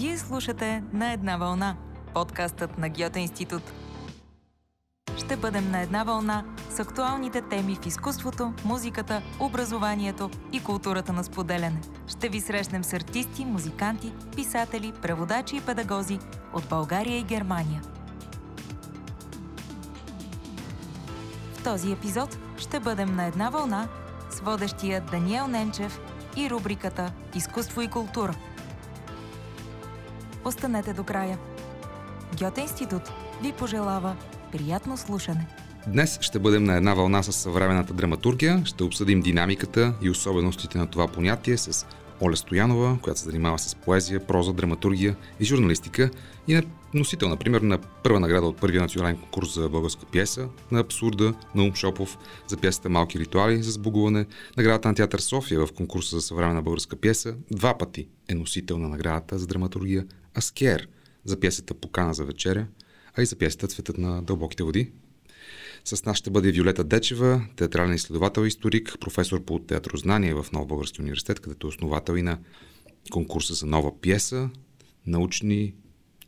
Вие слушате На една вълна, подкастът на Гьоте институт. Ще бъдем на една вълна с актуалните теми в изкуството, музиката, образованието и културата на споделяне. Ще ви срещнем с артисти, музиканти, писатели, преводачи и педагози от България и Германия. В този епизод ще бъдем на една вълна с водещия Даниел Ненчев и рубриката «Изкуство и култура». Останете до края. Гьоте институт ви пожелава приятно слушане. Днес ще бъдем на една вълна с съвременната драматургия. Ще обсъдим динамиката и особеностите на това понятие с Оля Стоянова, която се занимава с поезия, проза, драматургия и журналистика и е носител, например, на първа награда от първия национален конкурс за българска пиеса, на Абсурда, на Умшопов, за пиесата Малки ритуали за сбогуване, наградата на театър София в конкурса за съвременна българска пиеса. Два пъти е носител на наградата за драматургия Аскер за пиесата Покана за вечеря, а и за пиесата Цветът на дълбоките води. С нас ще бъде Виолета Дечева, театрален изследовател и историк, професор по театрознание в Нов Български университет, където е основател и на конкурса за нова пиеса, научни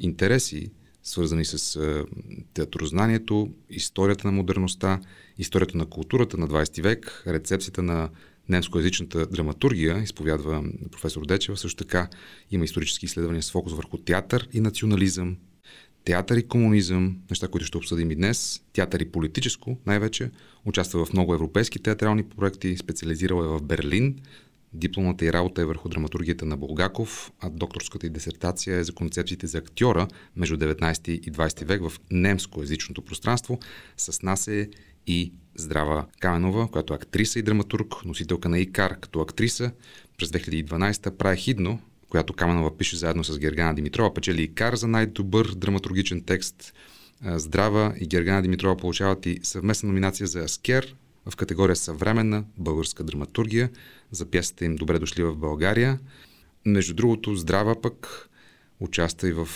интереси, свързани с театрознанието, историята на модерността, историята на културата на 20 век, рецепцията на немскоязичната драматургия, изповядва професор Дечева. Също така има исторически изследвания с фокус върху театър и национализъм, театър и комунизъм, неща, които ще обсъдим и днес, театър и политическо най-вече, участва в много европейски театрални проекти, специализирала е в Берлин, дипломната и работа е върху драматургията на Булгаков, а докторската и дисертация е за концепциите за актьора между 19 и 20 век в немскоязичното пространство. С нас е и Здрава Каменова, която е актриса и драматург, носителка на Икар като актриса. През 2012 прави хидно, която Каменова пише заедно с Гергана Димитрова, печели Икар за най-добър драматургичен текст. Здрава и Гергана Димитрова получават и съвместна номинация за Аскер в категория съвременна българска драматургия за пиесата им Добре дошли в България. Между другото, Здрава пък участва и в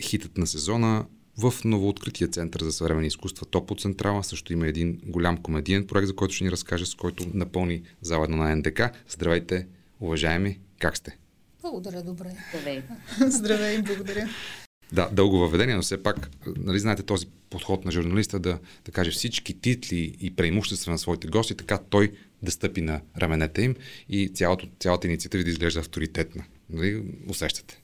хитът на сезона в новооткрития Център за съвременни изкуства Топо Централа. Също има един голям комедиен проект, за който ще ни разкаже, с който напълни заедно на НДК. Здравейте, уважаеми, как сте? Благодаря, добре. Здравей. Здравей, благодаря. Да, дълго въведение, но все пак, нали знаете този подход на журналиста да каже всички титли и преимущества на своите гости, така той да стъпи на раменете им и цялата инициатива да изглежда авторитетна. Нали усещате?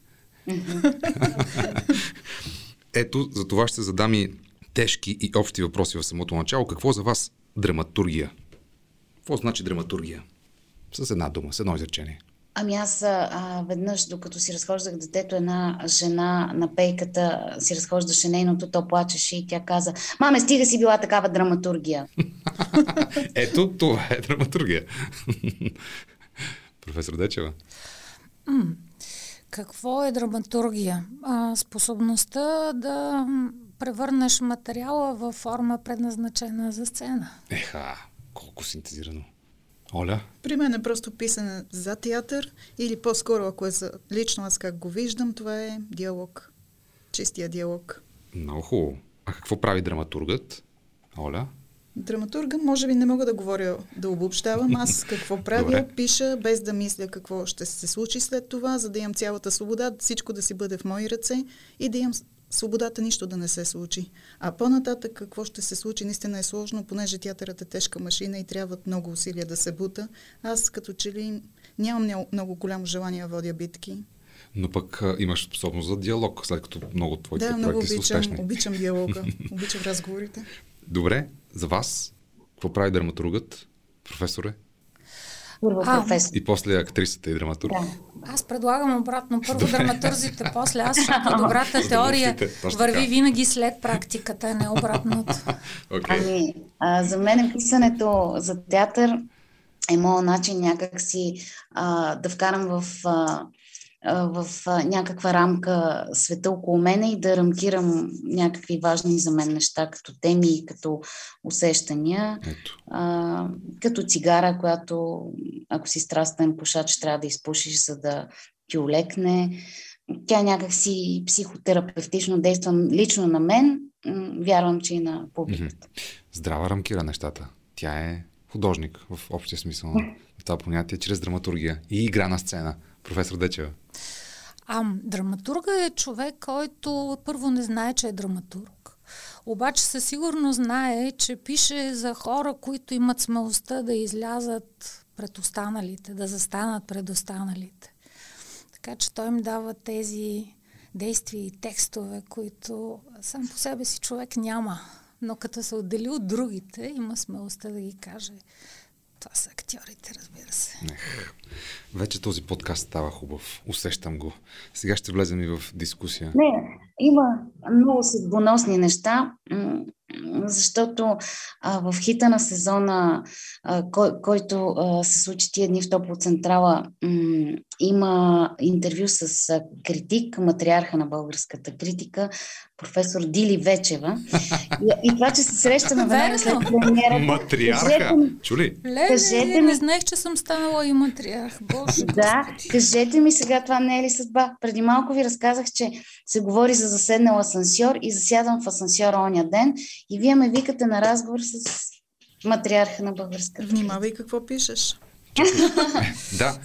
Ето, за това ще задам и тежки и общи въпроси в самото начало. Какво за вас драматургия? Какво значи драматургия? С една дума, с едно изречение. Ами аз веднъж, докато си разхождах детето, една жена на пейката си разхождаше нейното, то плачеше и тя каза: „Маме, стига си била такава драматургия." Ето, това е драматургия. Професор Дечева. Какво е драматургия? Способността да превърнеш материала във форма, предназначена за сцена. Еха, колко синтезирано. Оля? При мен е просто писане за театър или по-скоро, ако е за лично аз как го виждам, това е диалог. Чистия диалог. Много хубаво. А какво прави драматургът? Оля? Драматурга, може би не мога да говоря, да обобщавам аз какво правя, пиша без да мисля какво ще се случи след това, за да имам цялата свобода, всичко да си бъде в мои ръце и да имам свободата нищо да не се случи. А по-нататък какво ще се случи наистина е сложно, понеже театърът е тежка машина и трябват много усилия да се бута. Аз като че ли нямам много голямо желание да водя битки. Но пък имаш способност за диалог, след като много от твоите проекти са успешни. Да, много обичам диалога, обичам разговорите. Добре, за вас какво прави драматургът, професоре? И после актрисата и драматурга. Да. Аз предлагам обратно. Първо драматурзите, после аз, защото добрата теория върви винаги след практиката, не обратното. Okay. Ами, за мен писането за театър е моят начин някакси да вкарам в някаква рамка света около мене и да рамкирам някакви важни за мен неща, като теми, като усещания, като цигара, която ако си страстен пушач, трябва да изпушиш, за да ти олекне. Тя някакси психотерапевтично действа лично на мен, вярвам, че и на публиката. Здрава рамкира нещата. Тя е художник в общия смисъл на това понятие, чрез драматургия и игра на сцена. Професор Дечева. Драматургът е човек, който първо не знае, че е драматург. Обаче със сигурност знае, че пише за хора, които имат смелостта да излязат пред останалите, да застанат пред останалите. Така че той им дава тези действия и текстове, които сам по себе си човек няма. Но като се отдели от другите, има смелостта да ги каже. Това са актьорите, разбира се. Ех, вече този подкаст става хубав. Усещам го. Сега ще влезем и в дискусия. Не, има много съдбоносни неща, защото в хита на сезона, който се случи тия дни в Топло Централа, има интервю с критик, матриарха на българската критика, професор Дили Вечева. И това, че се срещаме веднага след премиерата... Матриарха? Чули? Леле, не знаех, че съм станала и матриарх. Боже, да, кажете ми сега, това не е ли съдба? Преди малко ви разказах, че се говори за заседнал асансьор и засядам в асансьора оня ден и вие ме викате на разговор с матриарха на българската. Внимавай какво пишеш. Да.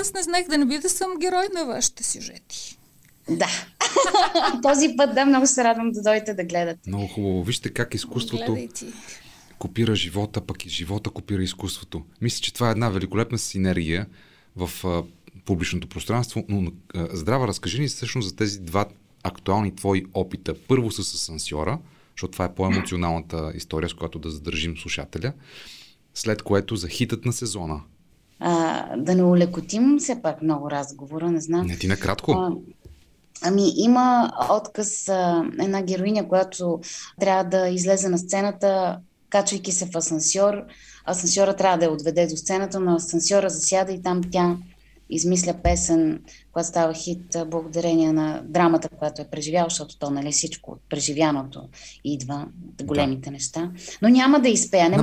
Аз не знаех, да не би да съм герой на вашите сюжети. Да. Този път, да, много се радвам да дойдете да гледате. Много хубаво. Вижте как изкуството копира живота, пък и живота копира изкуството. Мисля, че това е една великолепна синергия в публичното пространство, но Здрава, разкажи ни всъщност за тези два актуални твои опита. Първо с асансьора, защото това е по-емоционалната история, с която да задържим слушателя, след което за хитът на сезона. Да не улекотим все пак много разговора, не знам. Не, ти накратко. Има отказ, една героиня, която трябва да излезе на сцената, качвайки се в асансьор. Асансьора трябва да я отведе до сцената, но асансьора засяда и там тя измисля песен, която става хит благодарение на драмата, която е преживяла, защото то, нали, всичко от преживяното идва, големите неща. Но няма да изпея. Не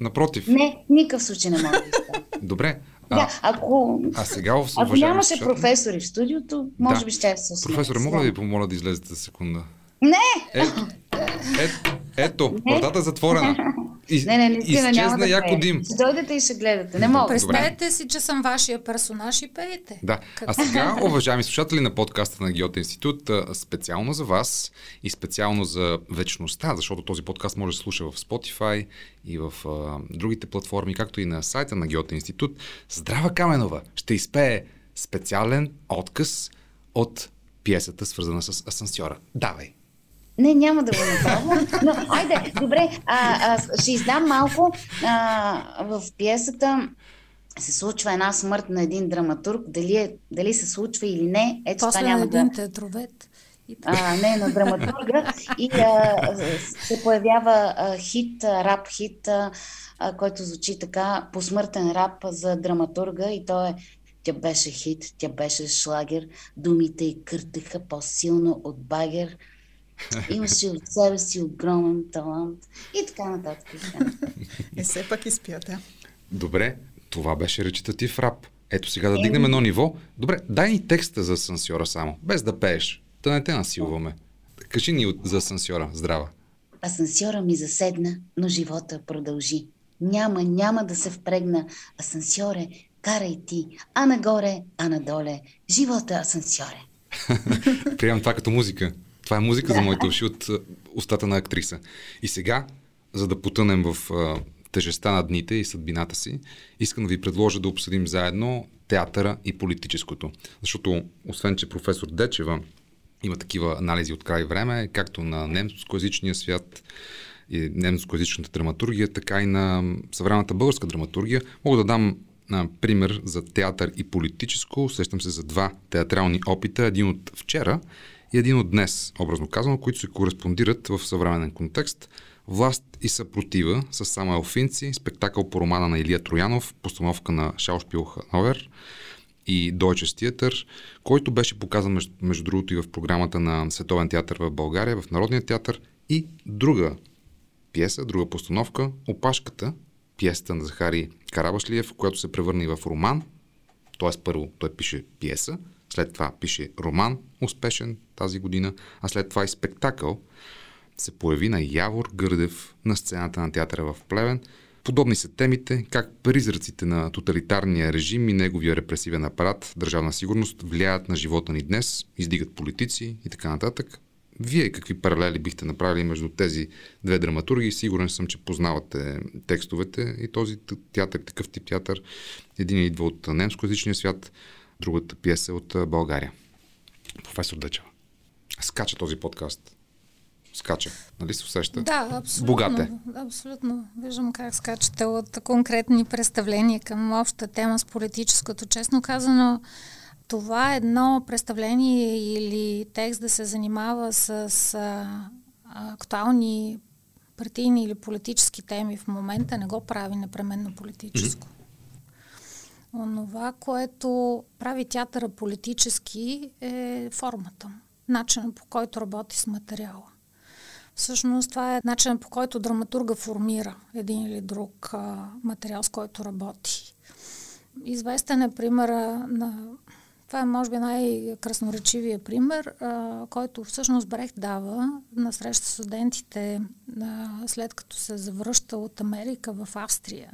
напротив. Не, никакъв случай не мога да изпея. Добре. Ако нямаше професори в студиото, може би ще се усмея. Професор, мога ли да ви помоля да излезете за секунда? Не! Ето, портата е затворена. Изчезна яко дим. Ще дойдете и ще гледате. Не мога. Представете си, че съм вашия персонаж и пеете. Да. А сега, уважаеми слушатели на подкаста на Гьоте институт, специално за вас и специално за вечността, защото този подкаст може да се слуша в Spotify и в другите платформи, както и на сайта на Гьоте институт, Здрава Каменова ще изпее специален откъс от пиесата, свързана с асансьора. Давай! Не, няма да го направя, но айде, добре, ще издам малко. В пиесата се случва една смърт на един драматург, дали се случва или не, ето това няма да... Един театровед. Не, на драматурга. И се появява хит, рап хит, който звучи така, посмъртен рап за драматурга и той е: тя беше хит, тя беше шлагер, думите й къртеха по-силно от багер. Имаше от себе си огромен талант и така нататък. И все пак изпията. Добре, това беше речитатив рап. Ето сега да дигнем едно ниво. Добре, дай ни текста за асансьора само, без да пееш. Да не те насилваме. Кажи ни за асансьора, Здрава. Асансьора ми заседна, но живота продължи. Няма да се впрегна. Асансьоре, карай ти. А нагоре, а надоле. Живота асансьоре. Приемам това като музика. Това е музика за моите уши от устата на актриса. И сега, за да потънем в тежестта на дните и съдбината си, искам да ви предложа да обсъдим заедно театъра и политическото. Защото, освен че професор Дечева има такива анализи от край време, както на немскоязичния свят и немскоязичната драматургия, така и на съвременната българска драматургия, мога да дам пример за театър и политическо. Сещам се за два театрални опита, един от вчера и един от днес, образно казано, които се кореспондират в съвременен контекст. Власт и съпротива с Самуел Финци, спектакъл по романа на Илия Троянов, постановка на Шаушпилхаус Ганновер и Дойче театър, който беше показан между другото и в програмата на Световен театър в България, в Народния театър, и друга пиеса, друга постановка, Опашката, пиесата на Захари Карабашлиев, която се превърна и в роман. Т.е. първо той пише пиеса, след това пише роман, успешен тази година, а след това и спектакъл се появи на Явор Гърдев на сцената на театъра в Плевен. Подобни са темите, как призраците на тоталитарния режим и неговия репресивен апарат, държавна сигурност, влияят на живота ни днес, издигат политици и така нататък. Вие какви паралели бихте направили между тези две драматурги? Сигурен съм, че познавате текстовете и този театър, такъв тип театър. Един и идва от немскоязичния свят, другата пиеса от България. Професор Дечева, скача този подкаст. Скача, нали се усеща? Да, абсолютно. Богате. Абсолютно. Виждам как скачате от конкретни представления към обща тема с политическото. Честно казано, това едно представление или текст да се занимава с актуални партийни или политически теми в момента не го прави непременно политическо. Mm-hmm. Онова, което прави театъра политически, е формата. Начинът, по който работи с материала. Всъщност това е начинът, по който драматурга формира един или друг материал, с който работи. Известен е примера на... Това е, може би, най-красноречивия пример, който всъщност Брехт дава на среща с студентите, след като се завръща от Америка в Австрия.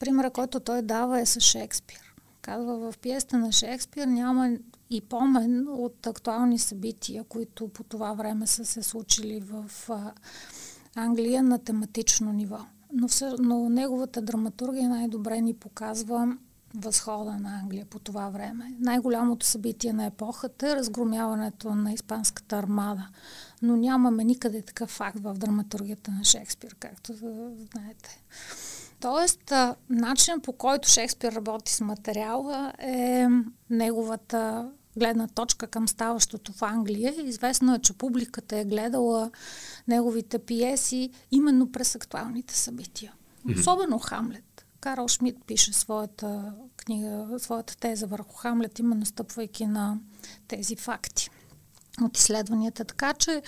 Примера, който той дава, е с Шекспир. Казва, в пиеста на Шекспир няма и помен от актуални събития, които по това време са се случили в Англия на тематично ниво. Но неговата драматургия най-добре ни показва възхода на Англия по това време. Най-голямото събитие на епохата е разгромяването на испанската армада. Но нямаме никъде такъв факт в драматургията на Шекспир, както знаете. Тоест, начинът, по който Шекспир работи с материала, е неговата гледна точка към ставащото в Англия. Известно е, че публиката е гледала неговите пиеси именно през актуалните събития. Особено Хамлет. Карол Шмид пише своята книга, своята теза върху Хамлет, именно стъпвайки на тези факти от изследванията. Така че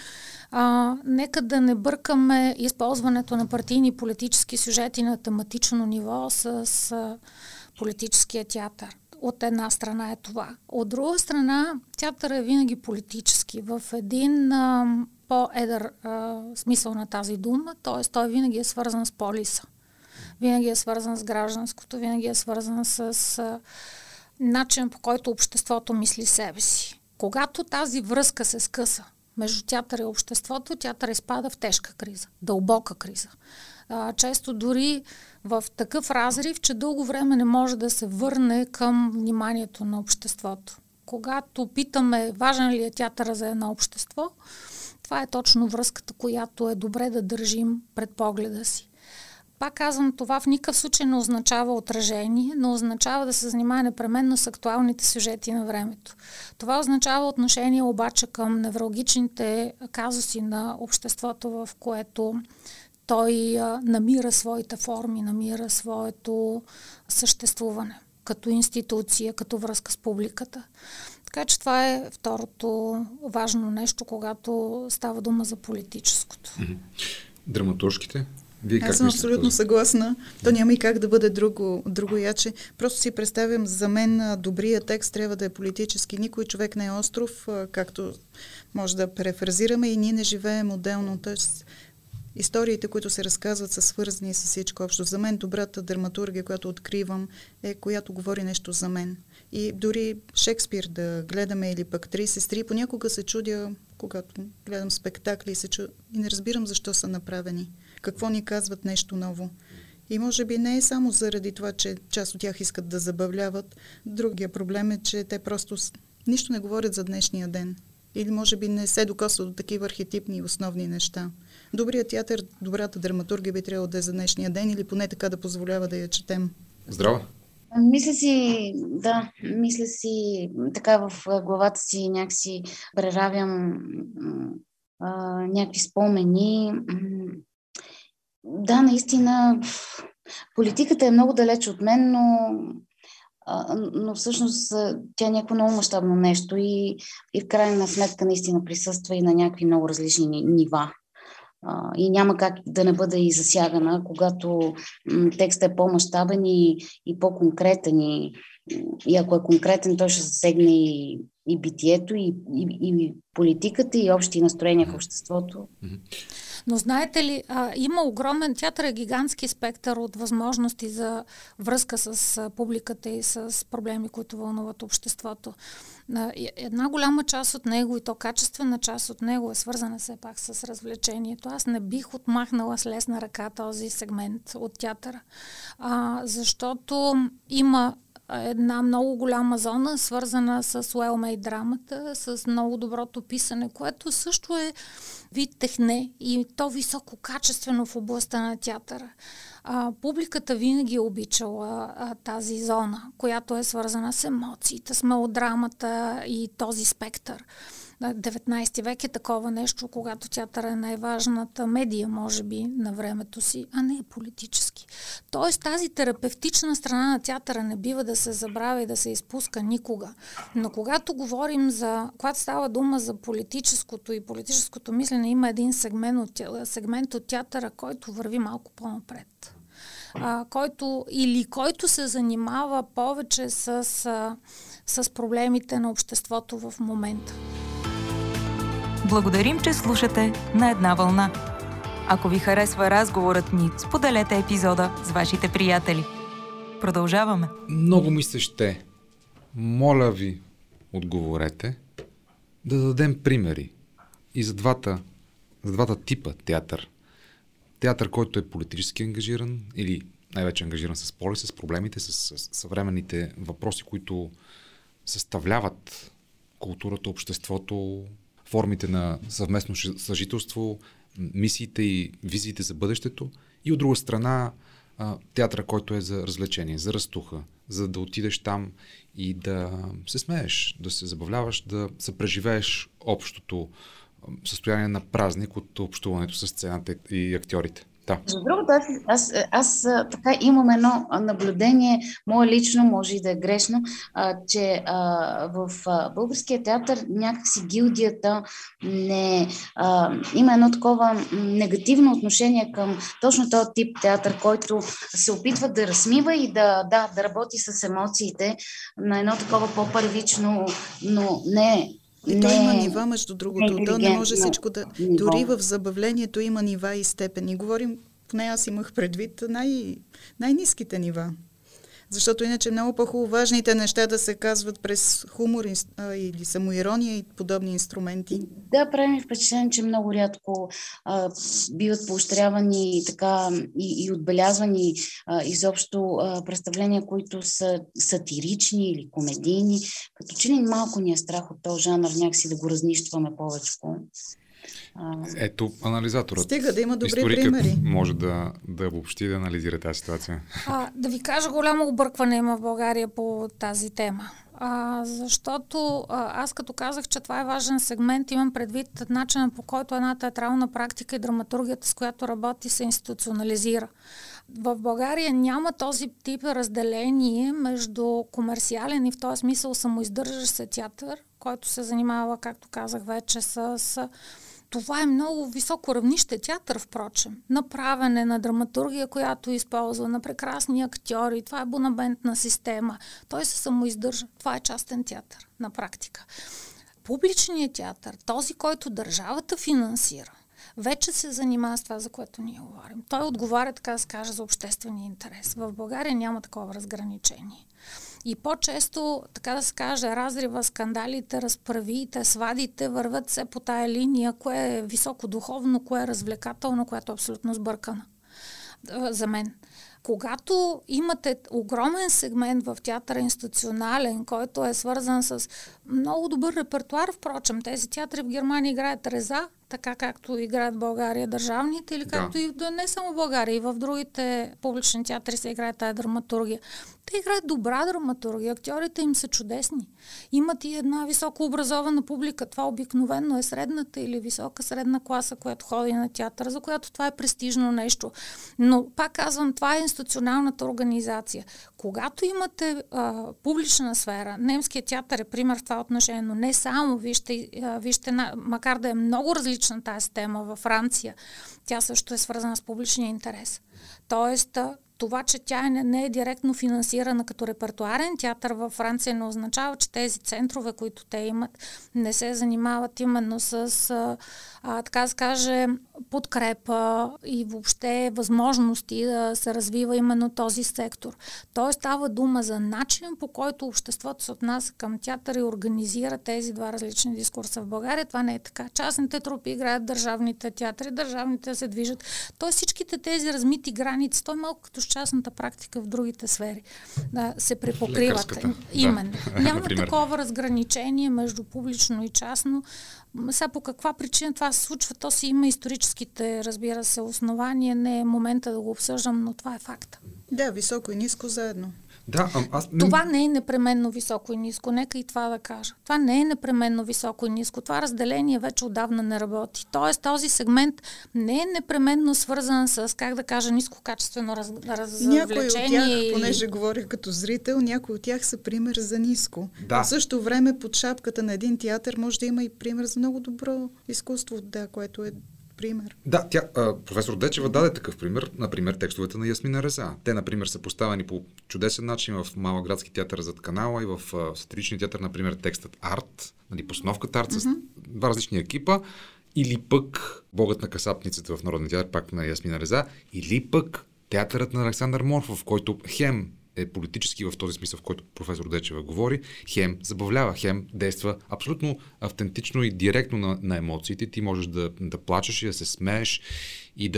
нека да не бъркаме използването на партийни и политически сюжети на тематично ниво с политическия театър. От една страна е това. От друга страна, театър е винаги политически. В един по-едър смисъл на тази дума, т.е. той винаги е свързан с полиса. Винаги е свързан с гражданското, винаги е свързан с начин, по който обществото мисли себе си. Когато тази връзка се скъса между театъра и обществото, театър изпада в тежка криза, дълбока криза. Често дори в такъв разрив, че дълго време не може да се върне към вниманието на обществото. Когато питаме важен ли е театъра за едно общество, това е точно връзката, която е добре да държим пред погледа си. Пак казвам, това в никакъв случай не означава отражение, но означава да се занимава непременно с актуалните сюжети на времето. Това означава отношение обаче към невралгичните казуси на обществото, в което той намира своите форми, намира своето съществуване като институция, като връзка с публиката. Така че това е второто важно нещо, когато става дума за политическото. Драматургите? Аз съм абсолютно съгласна. То няма и как да бъде друго яче. Просто си представям, за мен добрия текст трябва да е политически. Никой човек не е остров, както може да префразираме, и ние не живеем отделно. Тоест, историите, които се разказват, са свързани с всичко общо. За мен добрата драматургия, която откривам, е която говори нещо за мен. И дори Шекспир да гледаме или пък Три сестри, понякога се чудя, когато гледам спектакли и не разбирам защо са направени. Какво ни казват нещо ново. И може би не е само заради това, че част от тях искат да забавляват. Другия проблем е, че те просто нищо не говорят за днешния ден. Или може би не се докосват до такива архетипни и основни неща. Добрият театър, добрата драматургия би трябвало да е за днешния ден или поне така да позволява да я четем. Здраво! Мисля си, така в главата си някакси преравям някакви спомени. Да, наистина, политиката е много далеч от мен, но всъщност тя е някакво много мащабно нещо и в крайна сметка наистина присъства и на някакви много различни нива. И няма как да не бъде и засягана, когато текстът е по-мащабен и по-конкретен. И ако е конкретен, той ще засегне и битието, и политиката, и общи настроения в обществото. Но знаете ли, има огромен, театър е гигантски спектър от възможности за връзка с публиката и с проблеми, които вълнуват обществото. Една голяма част от него, и то качествена част от него, е свързана все пак с развлечението. Аз не бих отмахнала с лесна ръка този сегмент от театъра, защото има една много голяма зона, свързана с well-made драмата, с много доброто писане, което също е вид техне и то висококачествено в областта на театъра. Публиката винаги е обичала тази зона, която е свързана с емоциите, с мелодрамата и този спектър. 19 век е такова нещо, когато театъра е най-важната медия, може би, на времето си, а не е политически. Тоест тази терапевтична страна на театъра не бива да се забравя и да се изпуска никога. Но когато говорим за, когато става дума за политическото и политическото мислене, има един сегмент от театъра, който върви малко по-напред. Който се занимава повече с проблемите на обществото в момента. Благодарим, че слушате На една вълна. Ако ви харесва разговорът ни, споделете епизода с вашите приятели. Продължаваме. Много ми се ще. Моля ви, отговорете, да дадем примери и за двата типа театър. Театър, който е политически ангажиран или най-вече ангажиран с полиса, с проблемите, с съвременните въпроси, които съставляват културата, обществото, формите на съвместно съжителство, мисиите и визиите за бъдещето. И от друга страна театъра, който е за развлечение, за разтуха, за да отидеш там и да се смееш, да се забавляваш, да съпреживееш общото състояние на празник от общуването с сцената и актьорите. Да. За другото, аз така имам едно наблюдение, мое лично, може и да е грешно, че в българския театър някакси гилдията има едно такова негативно отношение към точно този тип театър, който се опитва да размива и да работи с емоциите на едно такова по-първично, но не. И то има нива, между другото. То не може всичко да... Дори в забавлението има нива и степени. Говорим, поне аз имах предвид, най-ниските нива. Защото иначе много по-хубаво важните неща да се казват през хумор или самоирония и подобни инструменти. Да, прави ми впечатление, че много рядко биват поощрявани така, и отбелязвани изобщо представления, които са сатирични или комедийни. Като че ли малко ни е страх от този жанр, някакси да го разнищваме повече. Ето анализаторът. Стига да има добри примери. Може да обобщи и да анализира тази ситуация. Да ви кажа, голямо объркване има в България по тази тема. Защото аз като казах, че това е важен сегмент, имам предвид начина, по който една театрална практика и драматургията, с която работи, се институционализира. В България няма този тип разделение между комерциален и в този смисъл самоиздържащ се театър, който се занимава, както казах вече, с... Това е много високо равнище театър, впрочем. Направене на драматургия, която използва, на прекрасни актьори. Това е абонаментна система. Той се самоиздържа. Това е частен театър на практика. Публичният театър, този, който държавата финансира, вече се занимава с това, за което ние говорим. Той отговаря, така да се каже, за обществения интерес. В България няма такова разграничение. И по-често, така да се каже, разрива, скандалите, разправиите, свадите върват все по тая линия, кое е високо духовно, кое е развлекателно, което е абсолютно сбъркано. За мен. Когато имате огромен сегмент в театъра институционален, който е свързан с много добър репертуар, впрочем, тези театри в Германия играят реза, така както играят в България държавните, или както и не само в България, и в другите публични театри се играе тая драматургия. Те играят добра драматургия, актьорите им са чудесни. Имат и една високо образована публика, това обикновено е средната или висока средна класа, която ходи на театър, за която това е престижно нещо. Но пак казвам, това е институционалната организация. Когато имате публична сфера, немският театър е пример в това отношение, но не само, вижте, макар да е много различен, тази тема във Франция, тя също е свързана с публичния интерес. Тоест, това, че тя не е директно финансирана като репертуарен театър във Франция, не означава, че тези центрове, които те имат, не се занимават именно с, така да се каже, подкрепа и въобще възможности да се развива именно този сектор. Той става дума за начин, по който обществото се отнася към театър и организира тези два различни дискурса в България. Това не е така. Частните трупи играят държавните театри, държавните се движат. Той всичките тези размити граници, той малко като с частната практика в другите сфери да се препокриват. Именно. Да. Няма такова разграничение между публично и частно. Сега по каква причина това се случва, то си има историческите, разбира се, основания. Не е момента да го обсъждам, но това е факт. Да, високо и ниско заедно. Да, това не е непременно високо и ниско, нека и това да кажа. Това не е непременно високо и ниско, това разделение вече отдавна не работи. Тоест този сегмент не е непременно свързан с, как да кажа, нискокачествено развлечение. Някои от тях, понеже говорих като зрител, някои от тях са пример за ниско. Да. В същото време под шапката на един театър може да има и пример за много добро изкуство, да, което е пример. Да, тя, професор Дечева даде такъв пример, например текстовете на Ясмина Реза. Те, например, са поставени по чудесен начин в Малоградски театър зад канала и в Сатирични театър, например, текстът Арт, нали, постановката Арт, с два различни екипа, или пък Богът на касапницата в Народния театър, пак на Ясмина Реза, или пък театърът на Александър Морфов, който хем е политически в този смисъл, в който професор Дечева говори, хем забавлява, хем действа абсолютно автентично и директно на емоциите. Ти можеш да плачеш и да се смееш и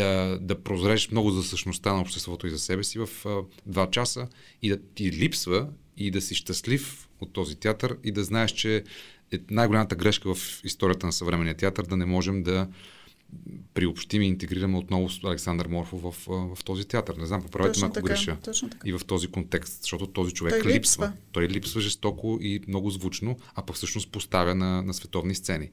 да прозреш много за същността на обществото и за себе си в 2 часа и да ти липсва и да си щастлив от този театър и да знаеш, че е най-голямата грешка в историята на съвременния театър да не можем да приобщим и интегрираме отново Александър Морфов в този театър. Не знам, поправете ме, ако греша. И в този контекст, защото този човек липсва. Той липсва жестоко и много звучно, а пък всъщност поставя на световни сцени.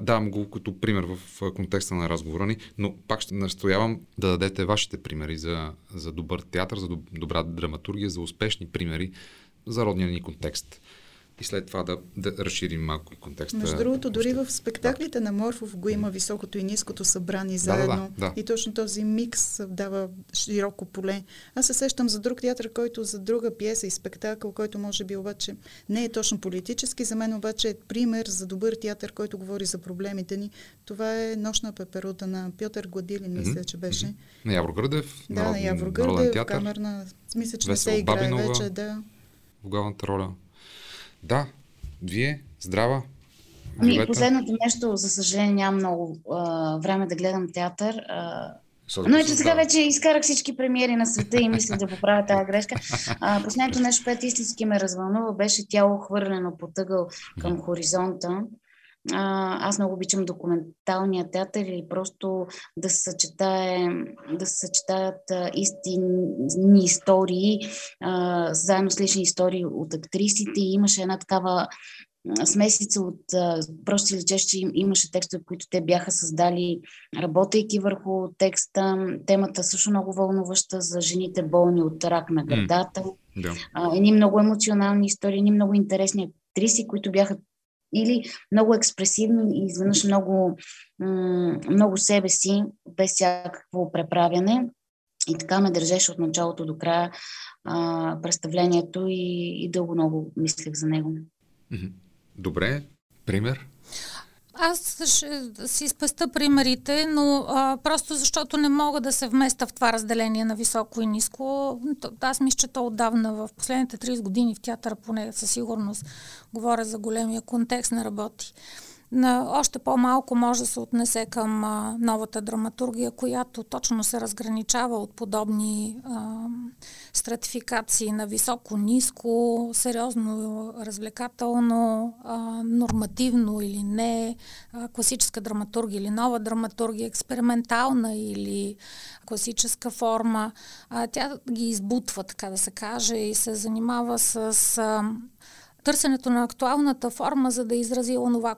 Давам го като пример в контекста на разговора ни, но пак ще настоявам да дадете вашите примери за добър театър, за добра драматургия, за успешни примери за родния ни контекст. И след това да разширим малко контекста. Между другото, дори в спектаклите на Морфов го има високото и ниското събрани заедно. Да. И точно този микс дава широко поле. Аз се сещам за друг театър, който за друга пиеса и спектакъл, който може би обаче не е точно политически. За мен обаче е пример за добър театър, който говори за проблемите ни. Това е Нощна пеперуда на Пьотър Гладилин, мисля, че беше. На Явор Гърдев. Да, на Явор Гърдев, камерна. Мисля, че не се играе Бабинова, вече. Да. В главната роля. Да, вие, здрава. Последното нещо, за съжаление, нямам много време да гледам театър. Но ето сега вече изкарах всички премиери на света и мисля да поправя тази грешка. Последното нещо, което истински ме развълнува, беше тяло хвърлено по тъгъл към хоризонта. Аз много обичам документалния театър и просто да се съчетаят истинни истории заедно с лични истории от актрисите. И имаше една такава смесица от... Просто се лечеше, че имаше текстове, които те бяха създали, работейки върху текста. Темата също много вълнуваща за жените болни от рак на гърдата. Едни много емоционални истории, едни много интересни актриси, които бяха или много експресивно и изведнъж много себе си, без всякакво преправяне. И така ме държеше от началото до края представлението и дълго много мислех за него. Добре, пример? Аз ще си спестя примерите, но просто защото не мога да се вместа в това разделение на високо и ниско. Аз мисля, че то отдавна, в последните 30 години в театъра, поне със сигурност, говоря за големия контекст на работи. Още по-малко може да се отнесе към новата драматургия, която точно се разграничава от подобни стратификации на високо-ниско, сериозно, развлекателно, нормативно или не, класическа драматургия или нова драматургия, експериментална или класическа форма. Тя ги избутва, така да се каже, и се занимава с... търсенето на актуалната форма, за да изрази онова,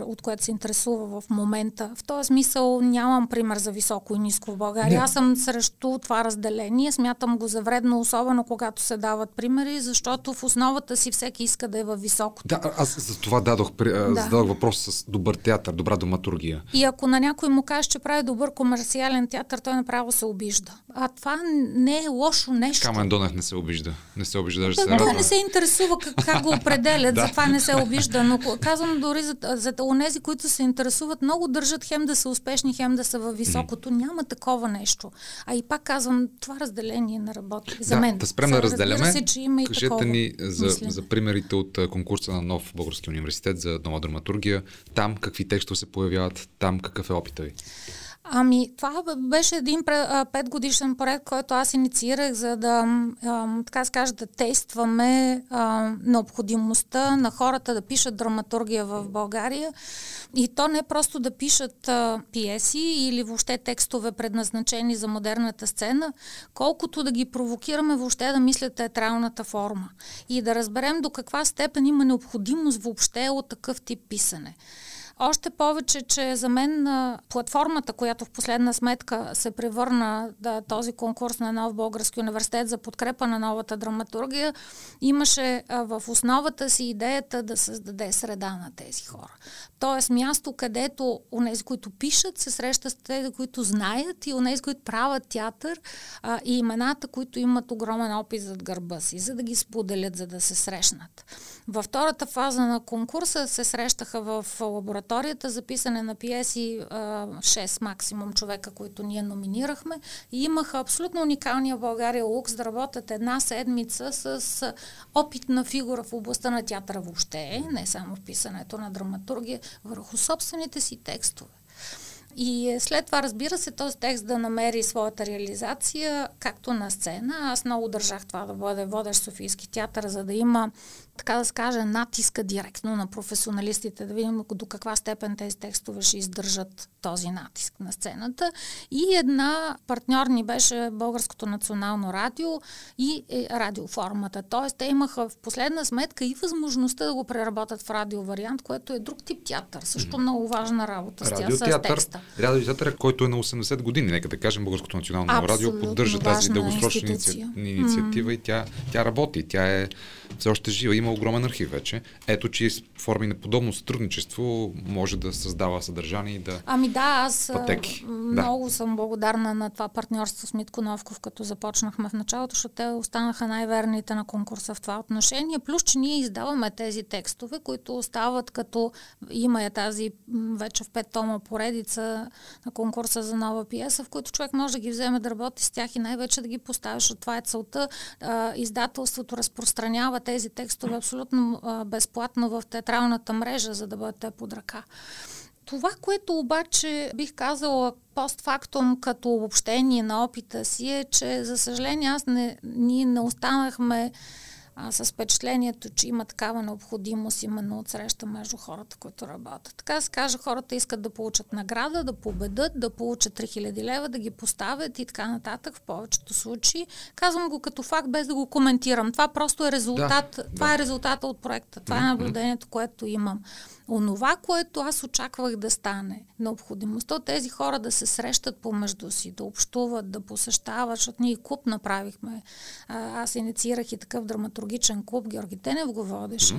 от което се интересува в момента. В този смисъл нямам пример за високо и ниско в България. Аз съм срещу това разделение. Смятам го за вредно, особено когато се дават примери, защото в основата си всеки иска да е във високото. Да, аз за това зададох въпрос с добър театър, добра драматургия. И ако на някой му кажеш, че прави добър комерциален театър, той направо се обижда. А това не е лошо нещо. Камен Донев не се обижда. Не се обижда, даже се радва. Не се интересува как го определят, затова не се обижда. Но казвам дори за онези, които се интересуват, много държат хем да са успешни, хем да са във високото. Няма такова нещо. А и пак казвам, това разделение на работи. За мен. Да спрем да разделяме. Кажете ни за примерите от конкурса на Нов Български университет за нова драматургия. Там какви текстове се появяват, там какъв е опита ви? Ами, това беше един 5-годишен проект, който аз инициирах, за да, така се каже, да тестваме необходимостта на хората да пишат драматургия в България. И то не е просто да пишат пиеси или въобще текстове, предназначени за модерната сцена, колкото да ги провокираме въобще да мислят театралната форма и да разберем до каква степен има необходимост въобще от такъв тип писане. Още повече, че за мен платформата, която в последна сметка се превърна този конкурс на Нов Български университет за подкрепа на новата драматургия, имаше в основата си идеята да създаде среда на тези хора. Тоест място, където онези, които пишат, се срещат с тези, които знаят, и онези, които правят театър, и имената, които имат огромен опит зад гърба си, за да ги споделят, за да се срещнат. Във втората фаза на конкурса се срещаха в лабораторията за писане на пиеси 6 максимум човека, които ние номинирахме, и имаха абсолютно уникалния в България лукс да работят една седмица с опитна фигура в областта на театъра въобще, не само в писането на драматургия, върху собствените си текстове. И след това, разбира се, този текст да намери своята реализация, както на сцена. Аз много държах това да бъде водещ Софийски театър, за да има, така да се каже, натиска директно на професионалистите, да видим до каква степен тези текстове ще издържат този натиск на сцената. И една партньор ни беше Българското национално радио и радиоформата. Тоест, те имаха в последна сметка и възможността да го преработят в радиовариант, което е друг тип театър. Също много важна работа с текста. Радиотеатър, който е на 80 години, нека да кажем, Българското национално радио поддържа тази дългосрочна инициатива и тя работи. Тя е все още жива. Има огромен архив вече. Ето, че форми на подобно сътрудничество може да създава съдържание и да... Ами да, аз много съм благодарна на това партньорство с Митко Новков, като започнахме в началото, защото те останаха най-верните на конкурса в това отношение. Плюс, че ние издаваме тези текстове, които остават като... Има я тази вече в 5 тома поредица на конкурса за нова пиеса, в които човек може да ги вземе да работи с тях и най-вече да ги поставиш. От това е целта. Издателството разпространява тези текстове абсолютно безплатно в театралната мрежа, за да бъдете под ръка. Това, което обаче бих казала постфактум като обобщение на опита си, е, че за съжаление ние не останахме с впечатлението, че има такава необходимост именно от среща между хората, които работят. Така се каже, хората искат да получат награда, да победат, да получат 3000 лева, да ги поставят и така нататък в повечето случаи. Казвам го като факт, без да го коментирам. Това просто е резултат. Това е резултата от проекта. Това е наблюдението, което имам. Онова, което аз очаквах да стане, необходимостта от тези хора да се срещат помежду си, да общуват, да посещават, защото ние клуб направихме. Аз инициирах и такъв драматургичен клуб, Георги Тенев го водеше.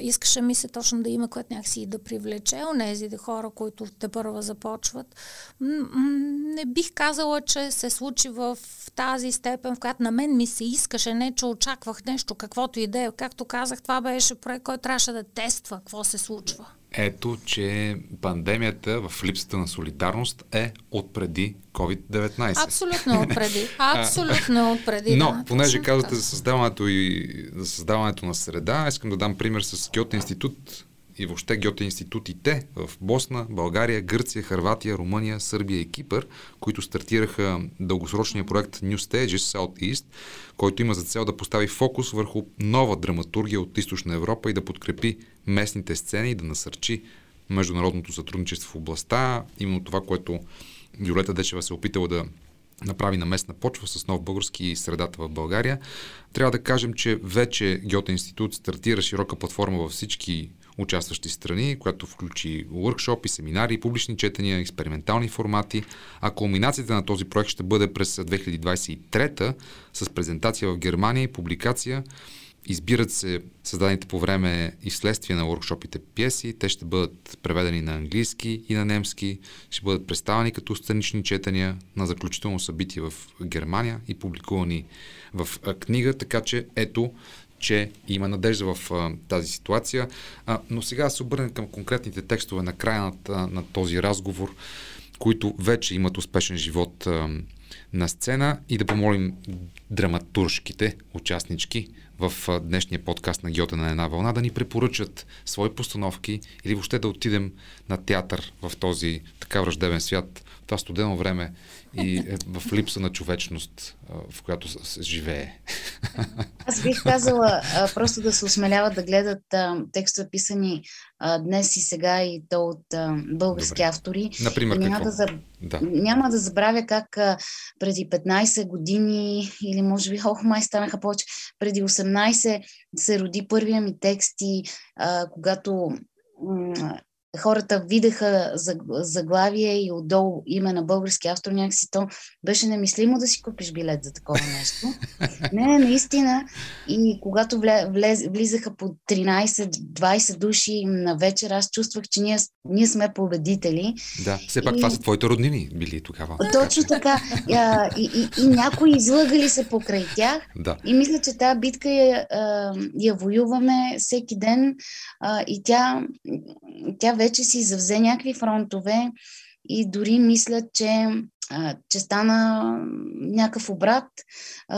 Искаше ми се точно да има, което някакси и да привлече онези хора, които тепърва започват. Не бих казала, че се случи в тази степен, в която на мен ми се искаше, не че очаквах нещо, каквото идея. Както казах, това беше проект, който трябваше да тества какво се случва. Ето, че пандемията в липсата на солидарност е отпреди COVID-19. Абсолютно отпреди. Но, понеже казвате за създаването на среда, искам да дам пример с Гьоте институт и въобще Гьоте институтите в Босна, България, Гърция, Хърватия, Румъния, Сърбия и Кипър, които стартираха дългосрочния проект New Stages Southeast, който има за цел да постави фокус върху нова драматургия от Източна Европа и да подкрепи местните сцени и да насърчи международното сътрудничество в областта. Именно това, което Виолета Дечева се опитала да направи на местна почва с Нов български и средата в България. Трябва да кажем, че вече Гьоте институт стартира широка платформа във всички участващи страни, която включи уъркшопи, семинари, публични четения, експериментални формати. А кулминацията на този проект ще бъде през 2023 с презентация в Германия и публикация. Избират се създадените по време и вследствие на уъркшопите пиеси. Те ще бъдат преведени на английски и на немски. Ще бъдат представени като странични четения на заключително събитие в Германия и публикувани в книга. Така че ето, че има надежда в тази ситуация. Но сега се обърнем към конкретните текстове на края на този разговор, които вече имат успешен живот на сцена, и да помолим драматуршките участнички в днешния подкаст на Гьоте на една вълна да ни препоръчат свои постановки или въобще да отидем на театър в този така враждебен свят, в това студено време и в липса на човечност, в която се живее. Аз бих казала просто да се осмеляват да гледат текстове писани днес и сега, и то от български автори. Например, няма да забравя как преди 15 години, или може би май станаха повече, преди 18 се роди първия ми текст, и когато хората видяха заглавие и отдолу име на български автор, някакси то беше немислимо да си купиш билет за такова нещо. Не, наистина. И когато влизаха по 13-20 души на вечер, аз чувствах, че ние сме победители. Да, все пак това са твоите роднини били тогава. Точно така. И някои излъгали се покрай тях. Да. И мисля, че тази битка я воюваме всеки ден, и тя вече си завзе някакви фронтове, и дори мисля, че стана някакъв обрат.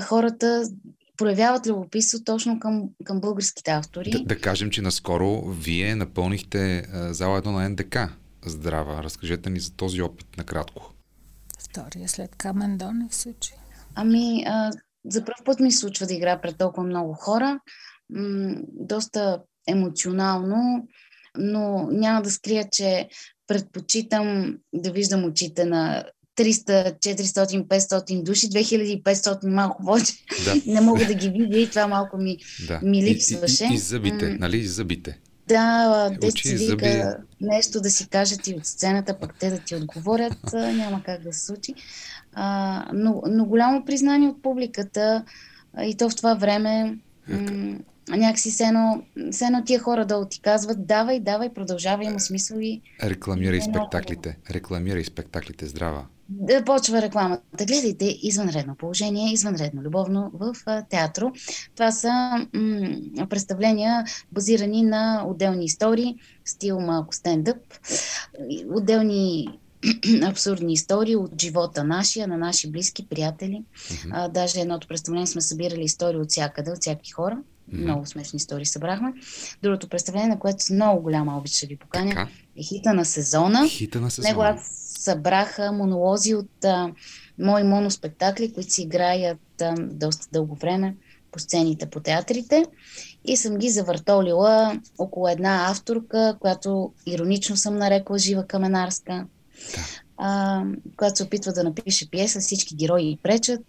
Хората проявяват любопитство точно към българските автори. Да кажем, че наскоро вие напълнихте зала 1 на НДК. Здрава, разкажете ни за този опит накратко. Втория след Камен Донев случи. За пръв път ми се случва да игра пред толкова много хора. Доста емоционално, но няма да скрия, че предпочитам да виждам очите на 300, 400, 500 души, 2500 малко повече. Да. Не мога да ги видя, и това малко ми липсваше. И зъбите, нали? И зъбите. Да, те си вика нещо да си кажат и от сцената, пък те да ти отговорят, няма как да се случи. Но голямо признание от публиката, и то в това време... Някакси сено тия хора да ти казват: давай, продължавай, има смисъл и... Рекламирай спектаклите, Здрава. Да, почва рекламата. Гледайте Извънредно положение, Извънредно любовно в театро. Това са представления, базирани на отделни истории, стил малко стендъп, отделни абсурдни истории от живота нашия, на наши близки, приятели. Даже едното представление сме събирали истории от всякъде, от всякакви хора. Много смешни истории събрахме. Другото представление, на което с много голяма обич ще ви поканя, е Хита на сезона. Него аз събрах монолози от мои моноспектакли, които си играят доста дълго време по сцените, по театрите. И съм ги завъртолила около една авторка, която иронично съм нарекла Жива Каменарска. Когато се опитва да напише пиеса "Всички герои пречат",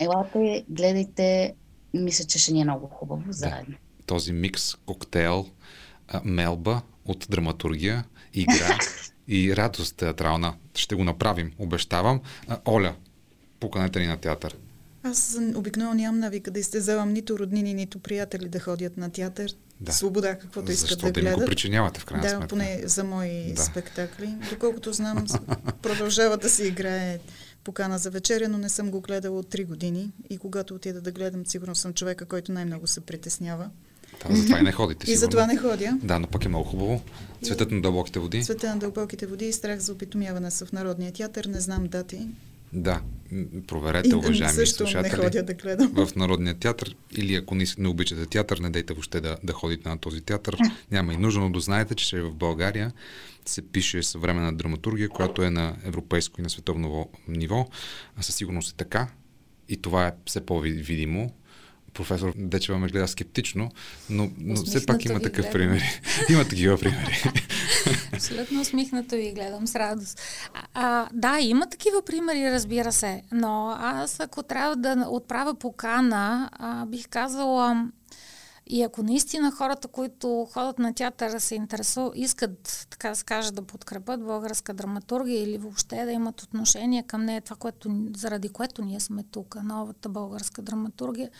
елате, гледайте. Мисля, че ще ни е много хубаво заедно. Да. Този микс, коктейл, мелба от драматургия, игра и радост театрална. Ще го направим, обещавам. Оля, поканете ни на театър. Аз обикновено нямам навика да изтезавам нито роднини, нито приятели да ходят на театър. Да. Свобода, каквото искат да гледат. Да, го причинявате в крайна сметка. Да, поне за мои спектакли. Доколкото знам, продължава да се играе покана за вечеря, но не съм го гледала от 3 години, и когато отида да гледам, сигурно съм човека, който най-много се притеснява. Да, затова и не ходите, сигурно. И затова не ходя. Да, но пък е много хубаво. Цветът на дълбоките води. Цветът на дълбоките води и страх за опитомяване са в Народния театър. Не знам дати. Да, проверете, уважаеми слушатели, да, в Народния театър, или ако не обичате театър, не дайте въобще да ходите на този театър. Няма и нужда, но да знаете, че в България се пише съвременна драматургия, която е на европейско и на световно ниво. Със сигурност е така, и това е все по-видимо. Професор Дечева ме гледа скептично, но все пак има такъв пример. Има такива примери. Абсолютно усмихнато и гледам с радост. Да, има такива примери, разбира се, но аз ако трябва да отправя покана, бих казала... И ако наистина хората, които ходят на театъра, се интересуват, искат, така да се каже, да подкрепят българска драматургия или въобще да имат отношение към нея, това, заради което ние сме тук, новата българска драматургия,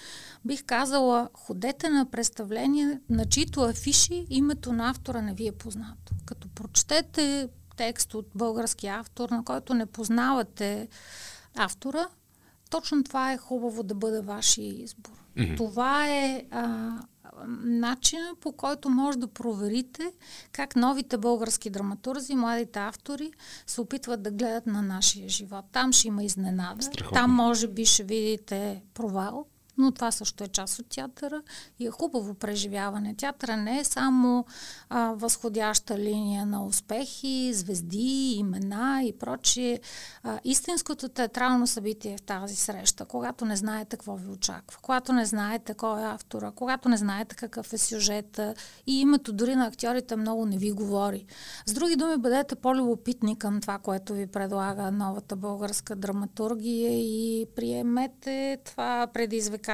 бих казала, ходете на представление, на чието афиши името на автора не ви е познато. Като прочетете текст от български автор, на който не познавате автора, точно това е хубаво да бъде вашия избор. Mm-hmm. Това е... начина, по който може да проверите как новите български драматурзи, младите автори се опитват да гледат на нашия живот. Там ще има изненада. Страхотно. Там може би ще видите провал, но това също е част от театъра и е хубаво преживяване. Театъра не е само възходяща линия на успехи, звезди, имена и прочие. Истинското театрално събитие е в тази среща, когато не знаете какво ви очаква, когато не знаете кой е автора, когато не знаете какъв е сюжета и името дори на актьорите много не ви говори. С други думи, бъдете по-любопитни към това, което ви предлага новата българска драматургия и приемете това предизвикателство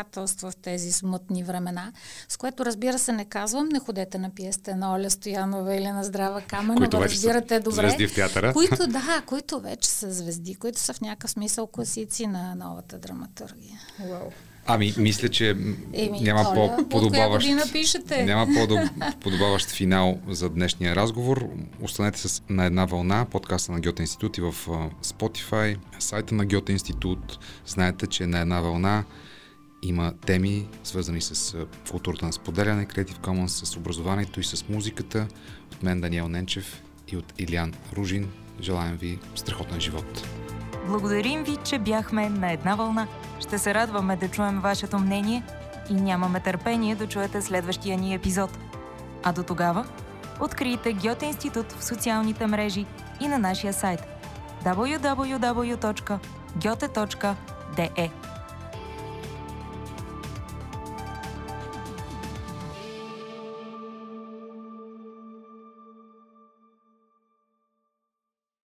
в тези смътни времена, с което, разбира се, не казвам, не ходете на пиесите на Оля Стоянова или на Здрава Каменова, разбирате добре. Звезди в театъра. Които вече са звезди, които са в някакъв смисъл класици на новата драматургия. Уау. Ами, мисля, че няма по-подобаващ финал за днешния разговор. Останете с На една вълна, подкаста на Гьоте институт и в Spotify, сайта на Гьоте институт. Знаете, че На една вълна има теми, свързани с културата на споделяне, Creative Commons, с образованието и с музиката. От мен Даниел Ненчев и от Илиан Ружин. Желаем ви страхотен живот! Благодарим ви, че бяхме на една вълна. Ще се радваме да чуем вашето мнение и нямаме търпение да чуете следващия ни епизод. А до тогава, открийте Гьоте институт в социалните мрежи и на нашия сайт www.gyote.de.